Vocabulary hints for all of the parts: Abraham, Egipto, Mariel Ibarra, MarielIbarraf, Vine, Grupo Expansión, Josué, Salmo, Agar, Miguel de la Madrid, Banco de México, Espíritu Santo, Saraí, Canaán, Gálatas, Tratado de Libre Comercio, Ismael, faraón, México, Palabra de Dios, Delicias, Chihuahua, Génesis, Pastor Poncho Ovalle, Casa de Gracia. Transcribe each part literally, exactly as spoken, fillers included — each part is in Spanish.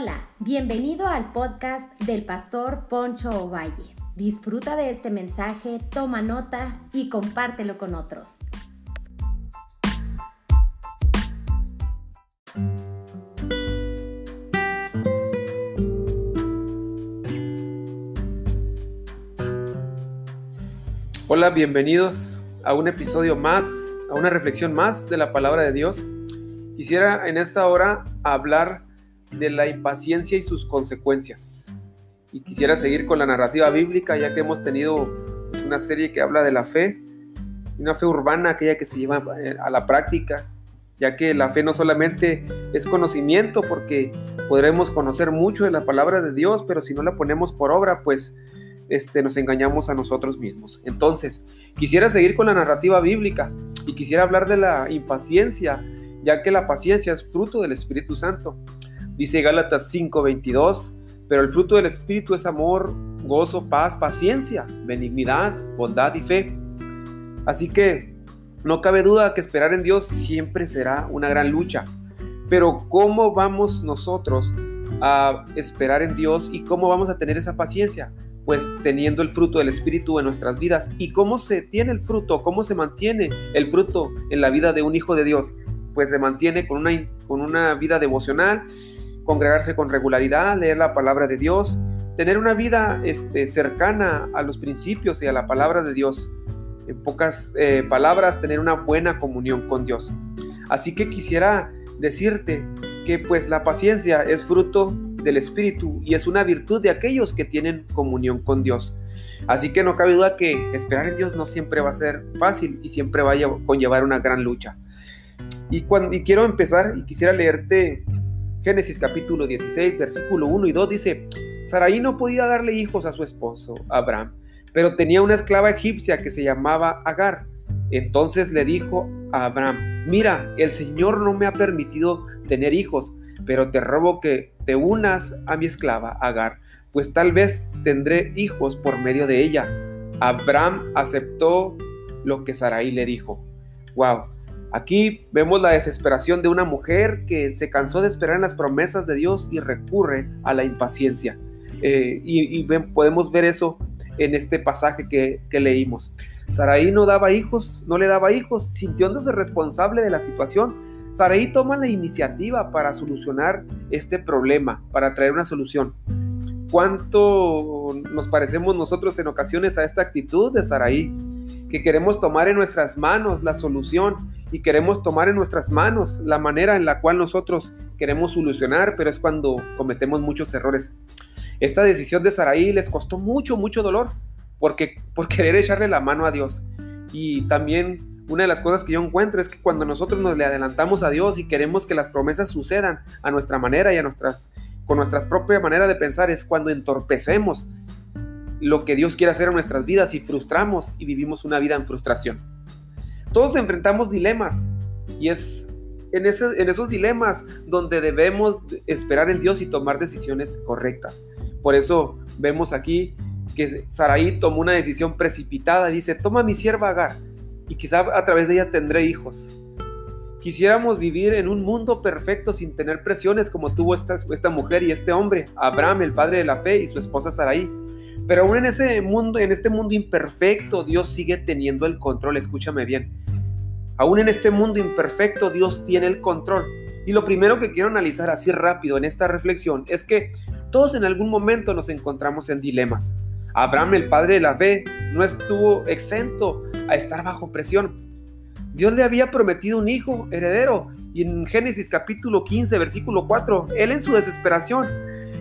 Hola, bienvenido al podcast del Pastor Poncho Ovalle. Disfruta de este mensaje, toma nota y compártelo con otros. Hola, bienvenidos a un episodio más, a una reflexión más de la Palabra de Dios. Quisiera en esta hora hablar de la impaciencia y sus consecuencias. Y quisiera seguir con la narrativa bíblica, ya que hemos tenido pues, una serie que habla de la fe, una fe urbana, aquella que se lleva a la práctica, ya que la fe no solamente es conocimiento, porque podremos conocer mucho de la palabra de Dios, pero si no la ponemos por obra, pues este, nos engañamos a nosotros mismos. Entonces, quisiera seguir con la narrativa bíblica y quisiera hablar de la impaciencia, ya que la paciencia es fruto del Espíritu Santo. Dice Gálatas cinco veintidós, pero el fruto del Espíritu es amor, gozo, paz, paciencia, benignidad, bondad y fe. Así que no cabe duda que esperar en Dios siempre será una gran lucha. Pero ¿cómo vamos nosotros a esperar en Dios y cómo vamos a tener esa paciencia? Pues teniendo el fruto del Espíritu en nuestras vidas. ¿Y cómo se tiene el fruto? ¿Cómo se mantiene el fruto en la vida de un hijo de Dios? Pues se mantiene con una, con una vida devocional, congregarse con regularidad, leer la palabra de Dios, tener una vida este, cercana a los principios y a la palabra de Dios. En pocas eh, palabras, tener una buena comunión con Dios. Así que quisiera decirte que pues la paciencia es fruto del Espíritu y es una virtud de aquellos que tienen comunión con Dios. Así que no cabe duda que esperar en Dios no siempre va a ser fácil y siempre va a conllevar una gran lucha. Y, cuando, y quiero empezar y quisiera leerte Génesis capítulo dieciséis, versículo uno y dos dice: Saraí no podía darle hijos a su esposo Abraham, pero tenía una esclava egipcia que se llamaba Agar. Entonces le dijo a Abraham: mira, el Señor no me ha permitido tener hijos, pero te ruego que te unas a mi esclava Agar, pues tal vez tendré hijos por medio de ella. Abraham aceptó lo que Saraí le dijo. Wow. Aquí vemos la desesperación de una mujer que se cansó de esperar en las promesas de Dios y recurre a la impaciencia. Eh, y y ven, podemos ver eso en este pasaje que, que leímos. Saraí no daba hijos, no le daba hijos, sintiéndose responsable de la situación. Saraí toma la iniciativa para solucionar este problema, para traer una solución. ¿Cuánto nos parecemos nosotros en ocasiones a esta actitud de Saraí? Que queremos tomar en nuestras manos la solución y queremos tomar en nuestras manos la manera en la cual nosotros queremos solucionar, pero es cuando cometemos muchos errores. Esta decisión de Saraí les costó mucho, mucho dolor porque, por querer echarle la mano a Dios. Y también una de las cosas que yo encuentro es que cuando nosotros nos le adelantamos a Dios y queremos que las promesas sucedan a nuestra manera y a nuestras, con nuestra propia manera de pensar, es cuando entorpecemos lo que Dios quiere hacer en nuestras vidas y frustramos y vivimos una vida en frustración. Todos enfrentamos dilemas y es en, ese, en esos dilemas donde debemos esperar en Dios y tomar decisiones correctas. Por eso vemos aquí que Saraí tomó una decisión precipitada, dice: toma a mi sierva Agar y quizá a través de ella tendré hijos. Quisiéramos vivir en un mundo perfecto sin tener presiones como tuvo esta, esta mujer y este hombre, Abraham, el padre de la fe, y su esposa Saraí. Pero aún en ese mundo, en este mundo imperfecto, Dios sigue teniendo el control. Escúchame bien. Aún en este mundo imperfecto, Dios tiene el control. Y lo primero que quiero analizar así rápido en esta reflexión es que todos en algún momento nos encontramos en dilemas. Abraham, el padre de la fe, no estuvo exento a estar bajo presión. Dios le había prometido un hijo heredero. Y en Génesis capítulo quince, versículo cuatro, él en su desesperación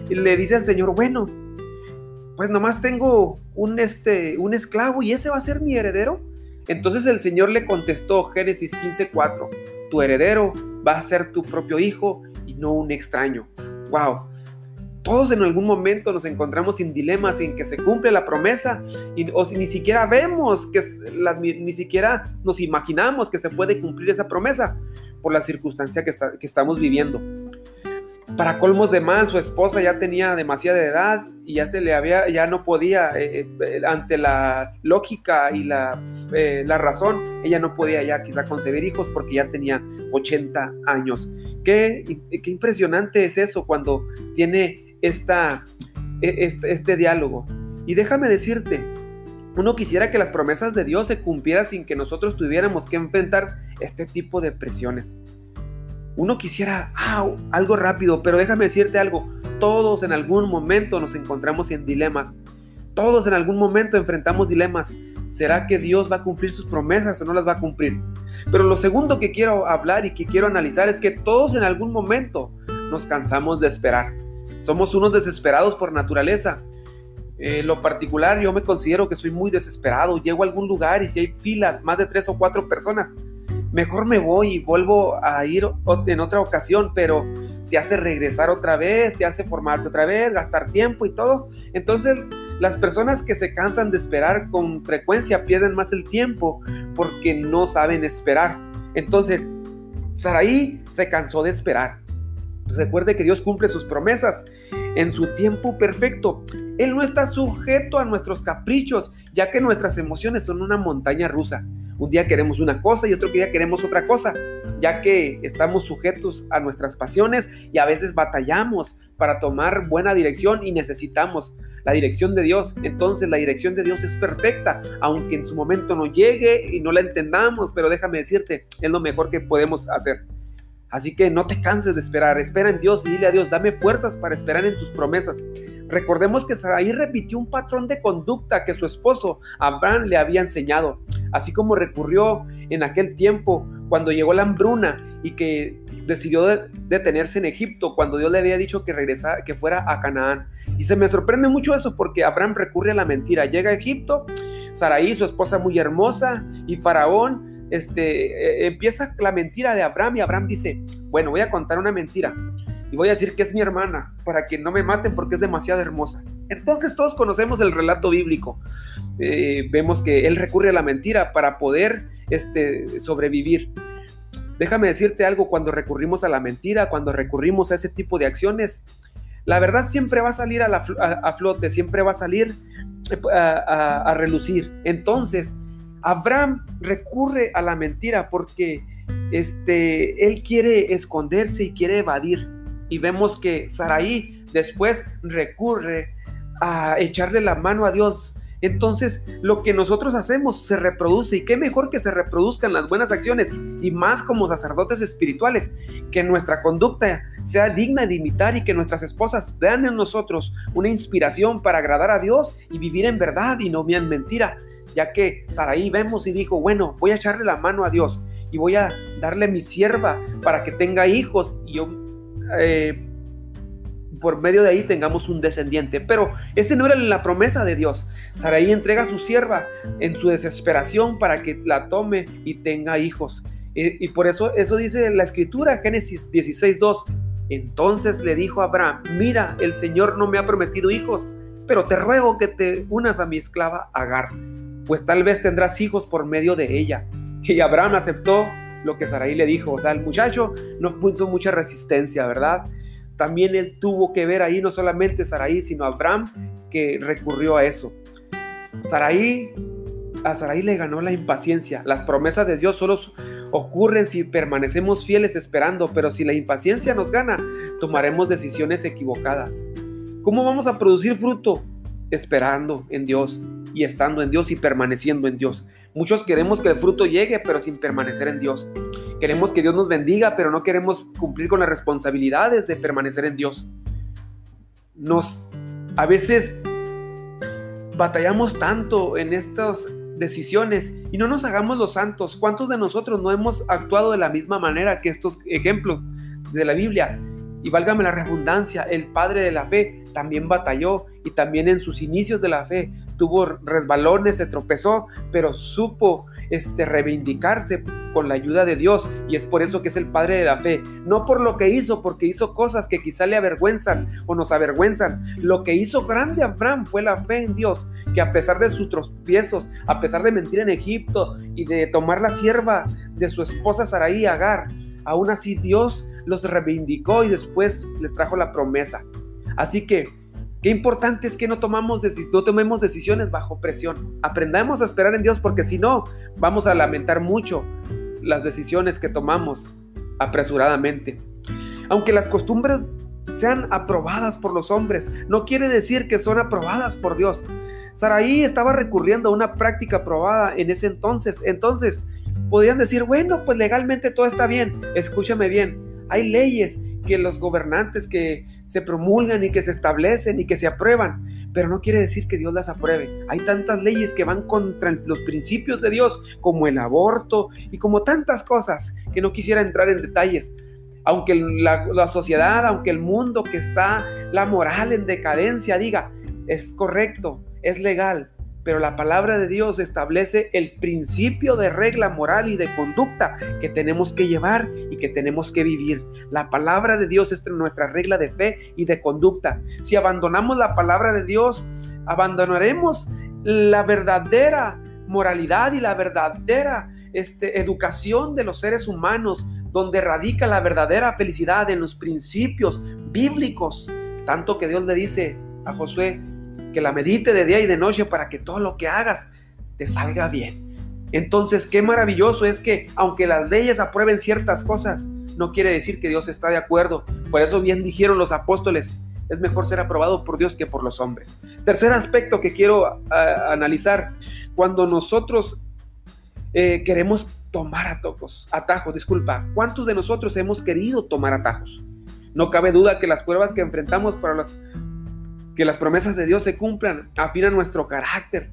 le dice al Señor: bueno, pues nomás tengo un, este, un esclavo y ese va a ser mi heredero. Entonces el Señor le contestó, Génesis quince cuatro, tu heredero va a ser tu propio hijo y no un extraño. ¡Wow! Todos en algún momento nos encontramos sin dilemas, sin que se cumple la promesa, y, o si ni siquiera vemos, que la, ni, ni siquiera nos imaginamos que se puede cumplir esa promesa por la circunstancia que, está, que estamos viviendo. Para colmos de mal, su esposa ya tenía demasiada edad y ya se le había, ya no podía, eh, eh, ante la lógica y la, eh, la razón, ella no podía ya quizá concebir hijos porque ya tenía ochenta años. Qué, qué impresionante es eso cuando tiene esta, este, este diálogo. Y déjame decirte, uno quisiera que las promesas de Dios se cumplieran sin que nosotros tuviéramos que enfrentar este tipo de presiones. Uno quisiera ah, algo rápido, pero déjame decirte algo. Todos en algún momento nos encontramos en dilemas. Todos en algún momento enfrentamos dilemas. ¿Será que Dios va a cumplir sus promesas o no las va a cumplir? Pero lo segundo que quiero hablar y que quiero analizar es que todos en algún momento nos cansamos de esperar. Somos unos desesperados por naturaleza. Eh, lo particular, yo me considero que soy muy desesperado. Llego a algún lugar y si hay filas, más de tres o cuatro personas, mejor me voy y vuelvo a ir en otra ocasión, pero te hace regresar otra vez, te hace formarte otra vez, gastar tiempo y todo. Entonces, las personas que se cansan de esperar con frecuencia pierden más el tiempo porque no saben esperar. Entonces, Saraí se cansó de esperar. Recuerde que Dios cumple sus promesas en su tiempo perfecto. Él no está sujeto a nuestros caprichos, ya que nuestras emociones son una montaña rusa. Un día queremos una cosa y otro día queremos otra cosa, ya que estamos sujetos a nuestras pasiones y a veces batallamos para tomar buena dirección y necesitamos la dirección de Dios. Entonces la dirección de Dios es perfecta, aunque en su momento no llegue y no la entendamos, pero déjame decirte, es lo mejor que podemos hacer. Así que no te canses de esperar, espera en Dios y dile a Dios, dame fuerzas para esperar en tus promesas. Recordemos que Saraí repitió un patrón de conducta que su esposo Abraham le había enseñado, así como recurrió en aquel tiempo cuando llegó la hambruna y que decidió detenerse en Egipto cuando Dios le había dicho que regresara, que fuera a Canaán. Y se me sorprende mucho eso porque Abraham recurre a la mentira, llega a Egipto, Saraí, su esposa muy hermosa, y faraón, Este, eh, empieza la mentira de Abraham y Abraham dice, bueno, voy a contar una mentira y voy a decir que es mi hermana para que no me maten porque es demasiado hermosa. Entonces todos conocemos el relato bíblico, eh, vemos que él recurre a la mentira para poder este, sobrevivir. Déjame decirte algo, cuando recurrimos a la mentira, cuando recurrimos a ese tipo de acciones, la verdad siempre va a salir a, la, a, a flote, siempre va a salir a, a, a relucir. Entonces Abraham recurre a la mentira porque este, él quiere esconderse y quiere evadir. Y vemos que Saraí después recurre a echarle la mano a Dios. Entonces lo que nosotros hacemos se reproduce, y qué mejor que se reproduzcan las buenas acciones, y más como sacerdotes espirituales, que nuestra conducta sea digna de imitar y que nuestras esposas vean en nosotros una inspiración para agradar a Dios y vivir en verdad y no en mentira. Ya que Saraí vemos y dijo, bueno, voy a echarle la mano a Dios y voy a darle a mi sierva para que tenga hijos y yo, eh, por medio de ahí tengamos un descendiente. Pero esa no era la promesa de Dios. Saraí entrega a su sierva en su desesperación para que la tome y tenga hijos. Y, y por eso, eso dice la escritura, Génesis dieciséis dos. Entonces le dijo a Abraham, mira, el Señor no me ha prometido hijos, pero te ruego que te unas a mi esclava Agar, pues tal vez tendrás hijos por medio de ella. Y Abraham aceptó lo que Saraí le dijo. O sea, el muchacho no puso mucha resistencia, ¿verdad? También él tuvo que ver ahí, no solamente Saraí, sino Abraham, que recurrió a eso. Saraí, a Saraí le ganó la impaciencia. Las promesas de Dios solo ocurren si permanecemos fieles esperando, pero si la impaciencia nos gana, tomaremos decisiones equivocadas. ¿Cómo vamos a producir fruto? Esperando en Dios y estando en Dios y permaneciendo en Dios. Muchos queremos que el fruto llegue, pero sin permanecer en Dios. Queremos que Dios nos bendiga, pero no queremos cumplir con las responsabilidades de permanecer en Dios. Nos, a veces batallamos tanto en estas decisiones y no nos hagamos los santos. ¿Cuántos de nosotros no hemos actuado de la misma manera que estos ejemplos de la Biblia? Y válgame la redundancia, el padre de la fe también batalló y también en sus inicios de la fe tuvo resbalones, se tropezó, pero supo este, reivindicarse con la ayuda de Dios, y es por eso que es el padre de la fe. No por lo que hizo, porque hizo cosas que quizá le avergüenzan o nos avergüenzan. Lo que hizo grande a Abraham fue la fe en Dios, que a pesar de sus tropiezos, a pesar de mentir en Egipto y de tomar la sierva de su esposa Saraí, Agar, aún así Dios los reivindicó y después les trajo la promesa. Así que, qué importante es que no, tomamos deci- no tomemos decisiones bajo presión. Aprendamos a esperar en Dios, porque si no, vamos a lamentar mucho las decisiones que tomamos apresuradamente. Aunque las costumbres sean aprobadas por los hombres, no quiere decir que son aprobadas por Dios. Saraí estaba recurriendo a una práctica aprobada en ese entonces. Entonces, podían decir, bueno, pues legalmente todo está bien. Escúchame bien, hay leyes que los gobernantes que se promulgan y que se establecen y que se aprueban, pero no quiere decir que Dios las apruebe. Hay tantas leyes que van contra los principios de Dios, como el aborto y como tantas cosas que no quisiera entrar en detalles. Aunque la, la sociedad, aunque el mundo que está, la moral en decadencia, diga, es correcto, es legal, pero la palabra de Dios establece el principio de regla moral y de conducta que tenemos que llevar y que tenemos que vivir. La palabra de Dios es nuestra regla de fe y de conducta. Si abandonamos la palabra de Dios, abandonaremos la verdadera moralidad y la verdadera este, educación de los seres humanos, donde radica la verdadera felicidad en los principios bíblicos. Tanto que Dios le dice a Josué, que la medite de día y de noche para que todo lo que hagas te salga bien. Entonces, qué maravilloso es que aunque las leyes aprueben ciertas cosas, no quiere decir que Dios está de acuerdo. Por eso bien dijeron los apóstoles, es mejor ser aprobado por Dios que por los hombres. Tercer aspecto que quiero a, analizar, cuando nosotros eh, queremos tomar atajos, atajos, disculpa, ¿cuántos de nosotros hemos querido tomar atajos? No cabe duda que las pruebas que enfrentamos para las que las promesas de Dios se cumplan, afinan nuestro carácter.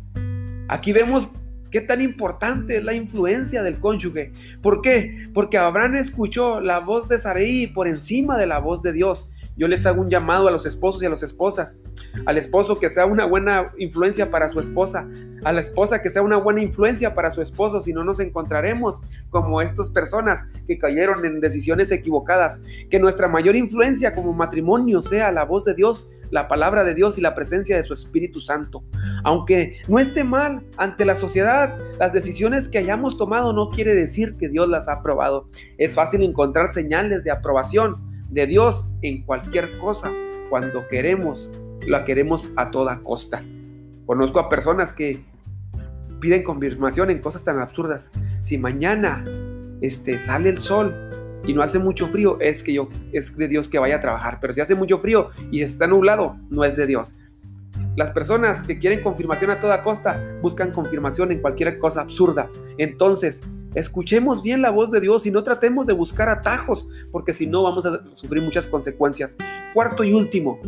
Aquí vemos qué tan importante es la influencia del cónyuge. ¿Por qué? Porque Abraham escuchó la voz de Saraí por encima de la voz de Dios. Yo les hago un llamado a los esposos y a las esposas. Al esposo que sea una buena influencia para su esposa. A la esposa que sea una buena influencia para su esposo. Si no, nos encontraremos como estas personas que cayeron en decisiones equivocadas. Que nuestra mayor influencia como matrimonio sea la voz de Dios, la palabra de Dios y la presencia de su Espíritu Santo. Aunque no esté mal ante la sociedad, las decisiones que hayamos tomado no quiere decir que Dios las ha aprobado. Es fácil encontrar señales de aprobación de Dios en cualquier cosa, cuando queremos, la queremos a toda costa. Conozco a personas que piden confirmación en cosas tan absurdas. Si mañana este, sale el sol y no hace mucho frío, es que yo es de Dios que vaya a trabajar. Pero si hace mucho frío y está nublado, no es de Dios. Las personas que quieren confirmación a toda costa buscan confirmación en cualquier cosa absurda. Entonces, escuchemos bien la voz de Dios y no tratemos de buscar atajos, porque si no vamos a sufrir muchas consecuencias. Cuarto y último,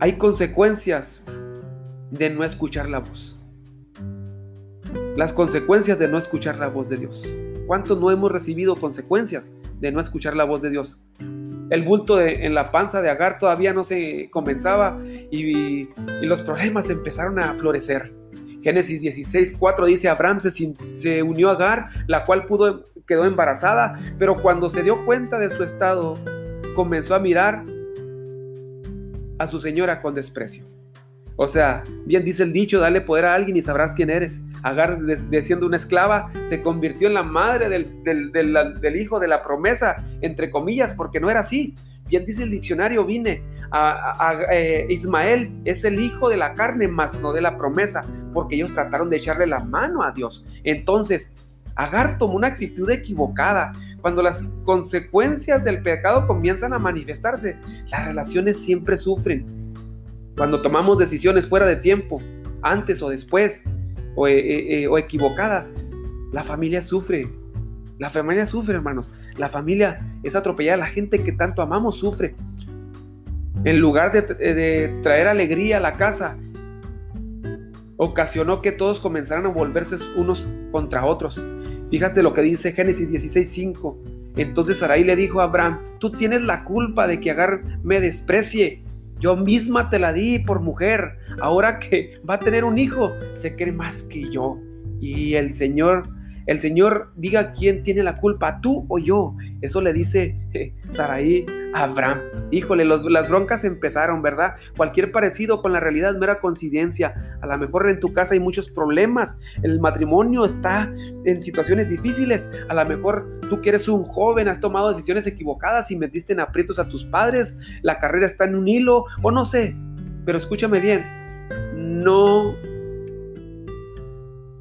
hay consecuencias de no escuchar la voz. Las consecuencias de no escuchar la voz de Dios. ¿Cuánto no hemos recibido consecuencias de no escuchar la voz de Dios? El bulto de, en la panza de Agar todavía no se comenzaba y, y los problemas empezaron a florecer. Génesis dieciséis cuatro dice, Abraham se, se unió a Agar, la cual pudo, quedó embarazada, pero cuando se dio cuenta de su estado, comenzó a mirar a su señora con desprecio. O sea, bien dice el dicho, dale poder a alguien y sabrás quién eres. Agar, de, de siendo una esclava, se convirtió en la madre del, del, del, del hijo de la promesa, entre comillas, porque no era así. Bien dice el diccionario Vine, a, a, a, eh, Ismael es el hijo de la carne, más no de la promesa, porque ellos trataron de echarle la mano a Dios. Entonces, Agar tomó una actitud equivocada. Cuando las consecuencias del pecado comienzan a manifestarse, las relaciones siempre sufren. Cuando tomamos decisiones fuera de tiempo, antes o después, o, eh, eh, o equivocadas, la familia sufre. La familia sufre, hermanos. La familia es atropellada. La gente que tanto amamos sufre. En lugar de, de traer alegría a la casa, ocasionó que todos comenzaran a volverse unos contra otros. Fíjate lo que dice Génesis dieciséis cinco. Entonces Sarai le dijo a Abraham, tú tienes la culpa de que Agar me desprecie. Yo misma te la di por mujer, ahora que va a tener un hijo, se cree más que yo. Y el Señor El Señor diga quién tiene la culpa, tú o yo. Eso le dice eh, Saraí a Abraham. Híjole, los, las broncas empezaron, ¿verdad? Cualquier parecido con la realidad es mera coincidencia. A lo mejor en tu casa hay muchos problemas, el matrimonio está en situaciones difíciles, a lo mejor tú que eres un joven has tomado decisiones equivocadas y metiste en aprietos a tus padres, la carrera está en un hilo, o no sé. Pero escúchame bien, no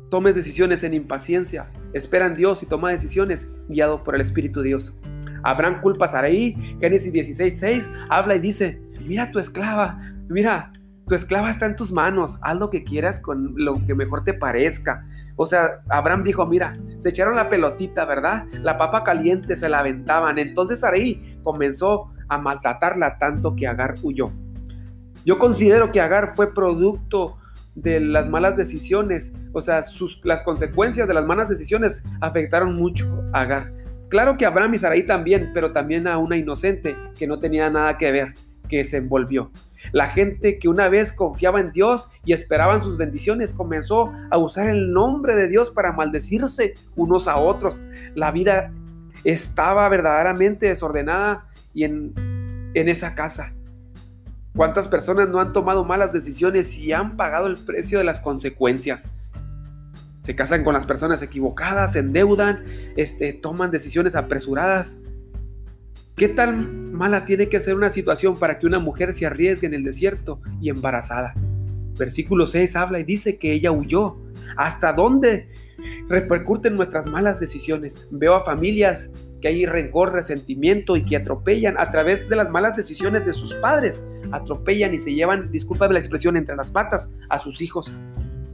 tomes decisiones en impaciencia, espera en Dios y toma decisiones guiado por el Espíritu de Dios. Abraham culpa a Saraí. Génesis dieciséis seis habla y dice: mira tu esclava, mira, tu esclava está en tus manos, haz lo que quieras con lo que mejor te parezca. O sea, Abraham dijo, mira, se echaron la pelotita, ¿verdad? La papa caliente se la aventaban. Entonces Saraí comenzó a maltratarla tanto que Agar huyó. Yo considero que Agar fue producto de las malas decisiones, o sea, sus, las consecuencias de las malas decisiones afectaron mucho a Agar. Claro que Abraham y Saraí también, pero también a una inocente que no tenía nada que ver, que se envolvió. La gente que una vez confiaba en Dios y esperaban sus bendiciones comenzó a usar el nombre de Dios para maldecirse unos a otros. La vida estaba verdaderamente desordenada y en, en esa casa. ¿Cuántas personas no han tomado malas decisiones y han pagado el precio de las consecuencias? Se casan con las personas equivocadas, se endeudan, este, toman decisiones apresuradas. ¿Qué tan mala tiene que ser una situación para que una mujer se arriesgue en el desierto y embarazada? Versículo seis habla y dice que ella huyó. ¿Hasta dónde repercuten nuestras malas decisiones? Veo a familias que hay rencor, resentimiento y que atropellan a través de las malas decisiones de sus padres. Atropellan y se llevan, discúlpame la expresión, entre las patas a sus hijos.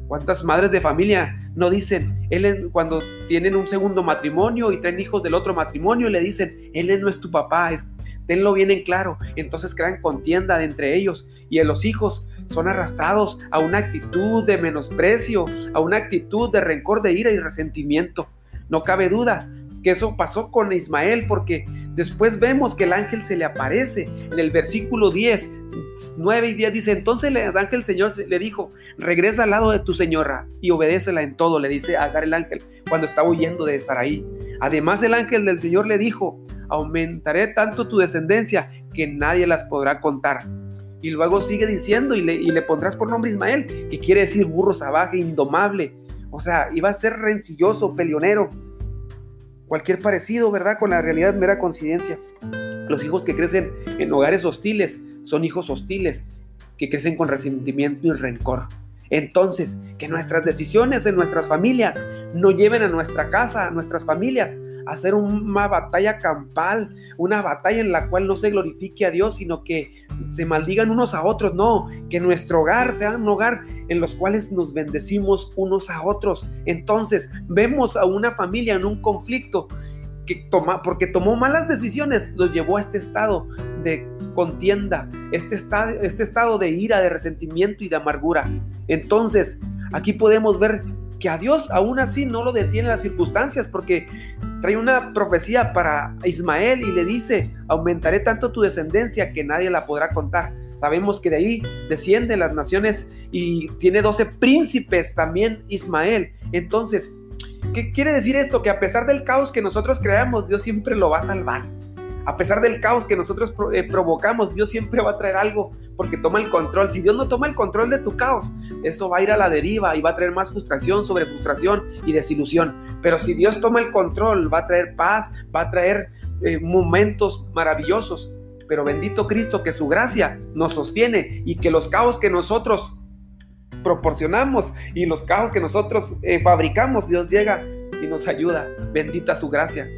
¿Cuántas madres de familia no dicen, él, cuando tienen un segundo matrimonio y traen hijos del otro matrimonio y le dicen, él no es tu papá, es, tenlo bien en claro? Entonces crean contienda de entre ellos y los hijos son arrastrados a una actitud de menosprecio, a una actitud de rencor, de ira y resentimiento. No cabe duda que eso pasó con Ismael, porque después vemos que el ángel se le aparece. En el versículo diez, nueve y diez dice: entonces el ángel del Señor le dijo, regresa al lado de tu señora y obedécela en todo, le dice a Agar el ángel cuando estaba huyendo de Saraí. Además el ángel del Señor le dijo, aumentaré tanto tu descendencia que nadie las podrá contar. Y luego sigue diciendo, y le, y le pondrás por nombre Ismael, que quiere decir burro salvaje, indomable. O sea, iba a ser rencilloso, peleonero. Cualquier parecido, ¿verdad?, con la realidad, mera coincidencia. Los hijos que crecen en hogares hostiles son hijos hostiles, que crecen con resentimiento y rencor. Entonces, que nuestras decisiones en nuestras familias no lleven a nuestra casa, a nuestras familias, a hacer una batalla campal, una batalla en la cual no se glorifique a Dios, sino que se maldigan unos a otros. No, que nuestro hogar sea un hogar en los cuales nos bendecimos unos a otros. Entonces vemos a una familia en un conflicto que toma, porque tomó malas decisiones, los llevó a este estado de contienda, este estado, este estado de ira, de resentimiento y de amargura. Entonces aquí podemos ver que a Dios aún así no lo detiene las circunstancias, porque trae una profecía para Ismael y le dice, aumentaré tanto tu descendencia que nadie la podrá contar. Sabemos que de ahí descienden las naciones y tiene doce príncipes también Ismael. Entonces, ¿qué quiere decir esto? Que a pesar del caos que nosotros creamos, Dios siempre lo va a salvar. A pesar del caos que nosotros provocamos, Dios siempre va a traer algo, porque toma el control. Si Dios no toma el control de tu caos, eso va a ir a la deriva y va a traer más frustración sobre frustración y desilusión. Pero si Dios toma el control, va a traer paz, va a traer eh, momentos maravillosos. Pero bendito Cristo, que su gracia nos sostiene y que los caos que nosotros proporcionamos y los caos que nosotros eh, fabricamos, Dios llega y nos ayuda. Bendita su gracia.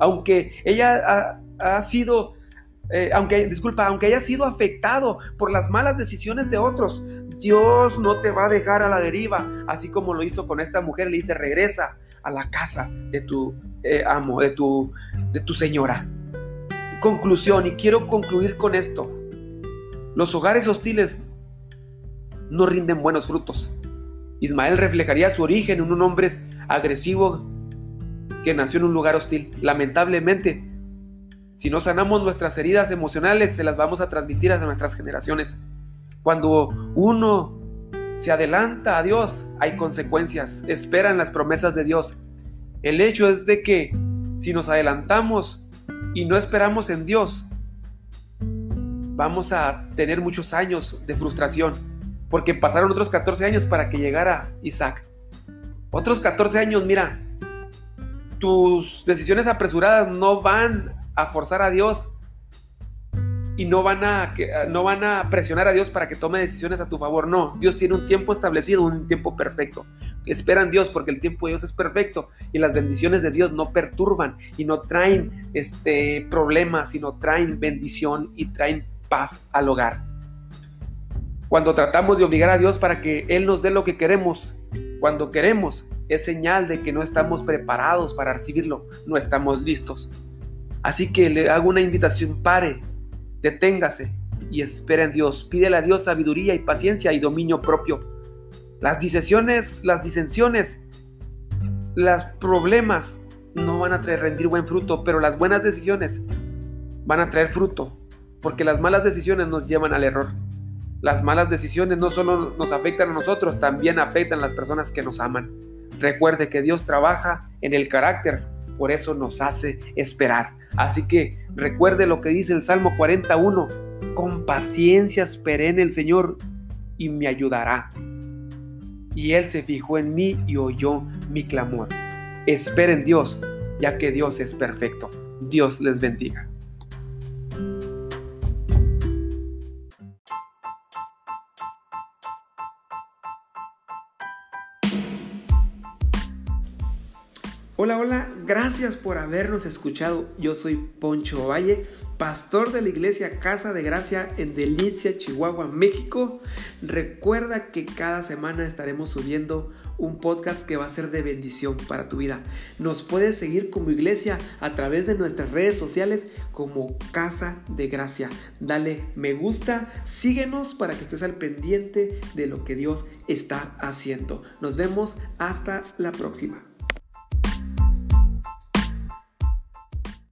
Aunque ella... Ah, ha sido, eh, aunque, disculpa, aunque haya sido afectado por las malas decisiones de otros, Dios no te va a dejar a la deriva, así como lo hizo con esta mujer. Le dice, regresa a la casa de tu eh, amo, de tu, de tu señora. Conclusión, y quiero concluir con esto: los hogares hostiles no rinden buenos frutos. Ismael reflejaría su origen en un hombre agresivo que nació en un lugar hostil. Lamentablemente, si no sanamos nuestras heridas emocionales, se las vamos a transmitir a nuestras generaciones. Cuando uno se adelanta a Dios, hay consecuencias. Espera en las promesas de Dios. El hecho es de que si nos adelantamos y no esperamos en Dios, vamos a tener muchos años de frustración, porque pasaron otros catorce años para que llegara Isaac. Otros catorce años, mira, tus decisiones apresuradas no van a forzar a Dios y no van a, no van a presionar a Dios para que tome decisiones a tu favor. No, Dios tiene un tiempo establecido, un tiempo perfecto. Espera en Dios, porque el tiempo de Dios es perfecto y las bendiciones de Dios no perturban y no traen este, problemas, sino traen bendición y traen paz al hogar. Cuando tratamos de obligar a Dios para que Él nos dé lo que queremos, cuando queremos, es señal de que no estamos preparados para recibirlo, no estamos listos. Así que le hago una invitación: pare, deténgase y espera en Dios. Pídele a Dios sabiduría y paciencia y dominio propio. Las disensiones, las disensiones, los problemas no van a traer rendir buen fruto, pero las buenas decisiones van a traer fruto, porque las malas decisiones nos llevan al error. Las malas decisiones no solo nos afectan a nosotros, también afectan a las personas que nos aman. Recuerde que Dios trabaja en el carácter, por eso nos hace esperar. Así que recuerde lo que dice el Salmo cuarenta y uno: con paciencia esperé en el Señor y me ayudará. Y Él se fijó en mí y oyó mi clamor. Espera en Dios, ya que Dios es perfecto. Dios les bendiga. Hola, hola, gracias por habernos escuchado. Yo soy Poncho Ovalle, pastor de la iglesia Casa de Gracia en Delicias, Chihuahua, México. Recuerda que cada semana estaremos subiendo un podcast que va a ser de bendición para tu vida. Nos puedes seguir como iglesia a través de nuestras redes sociales como Casa de Gracia. Dale me gusta, síguenos para que estés al pendiente de lo que Dios está haciendo. Nos vemos hasta la próxima.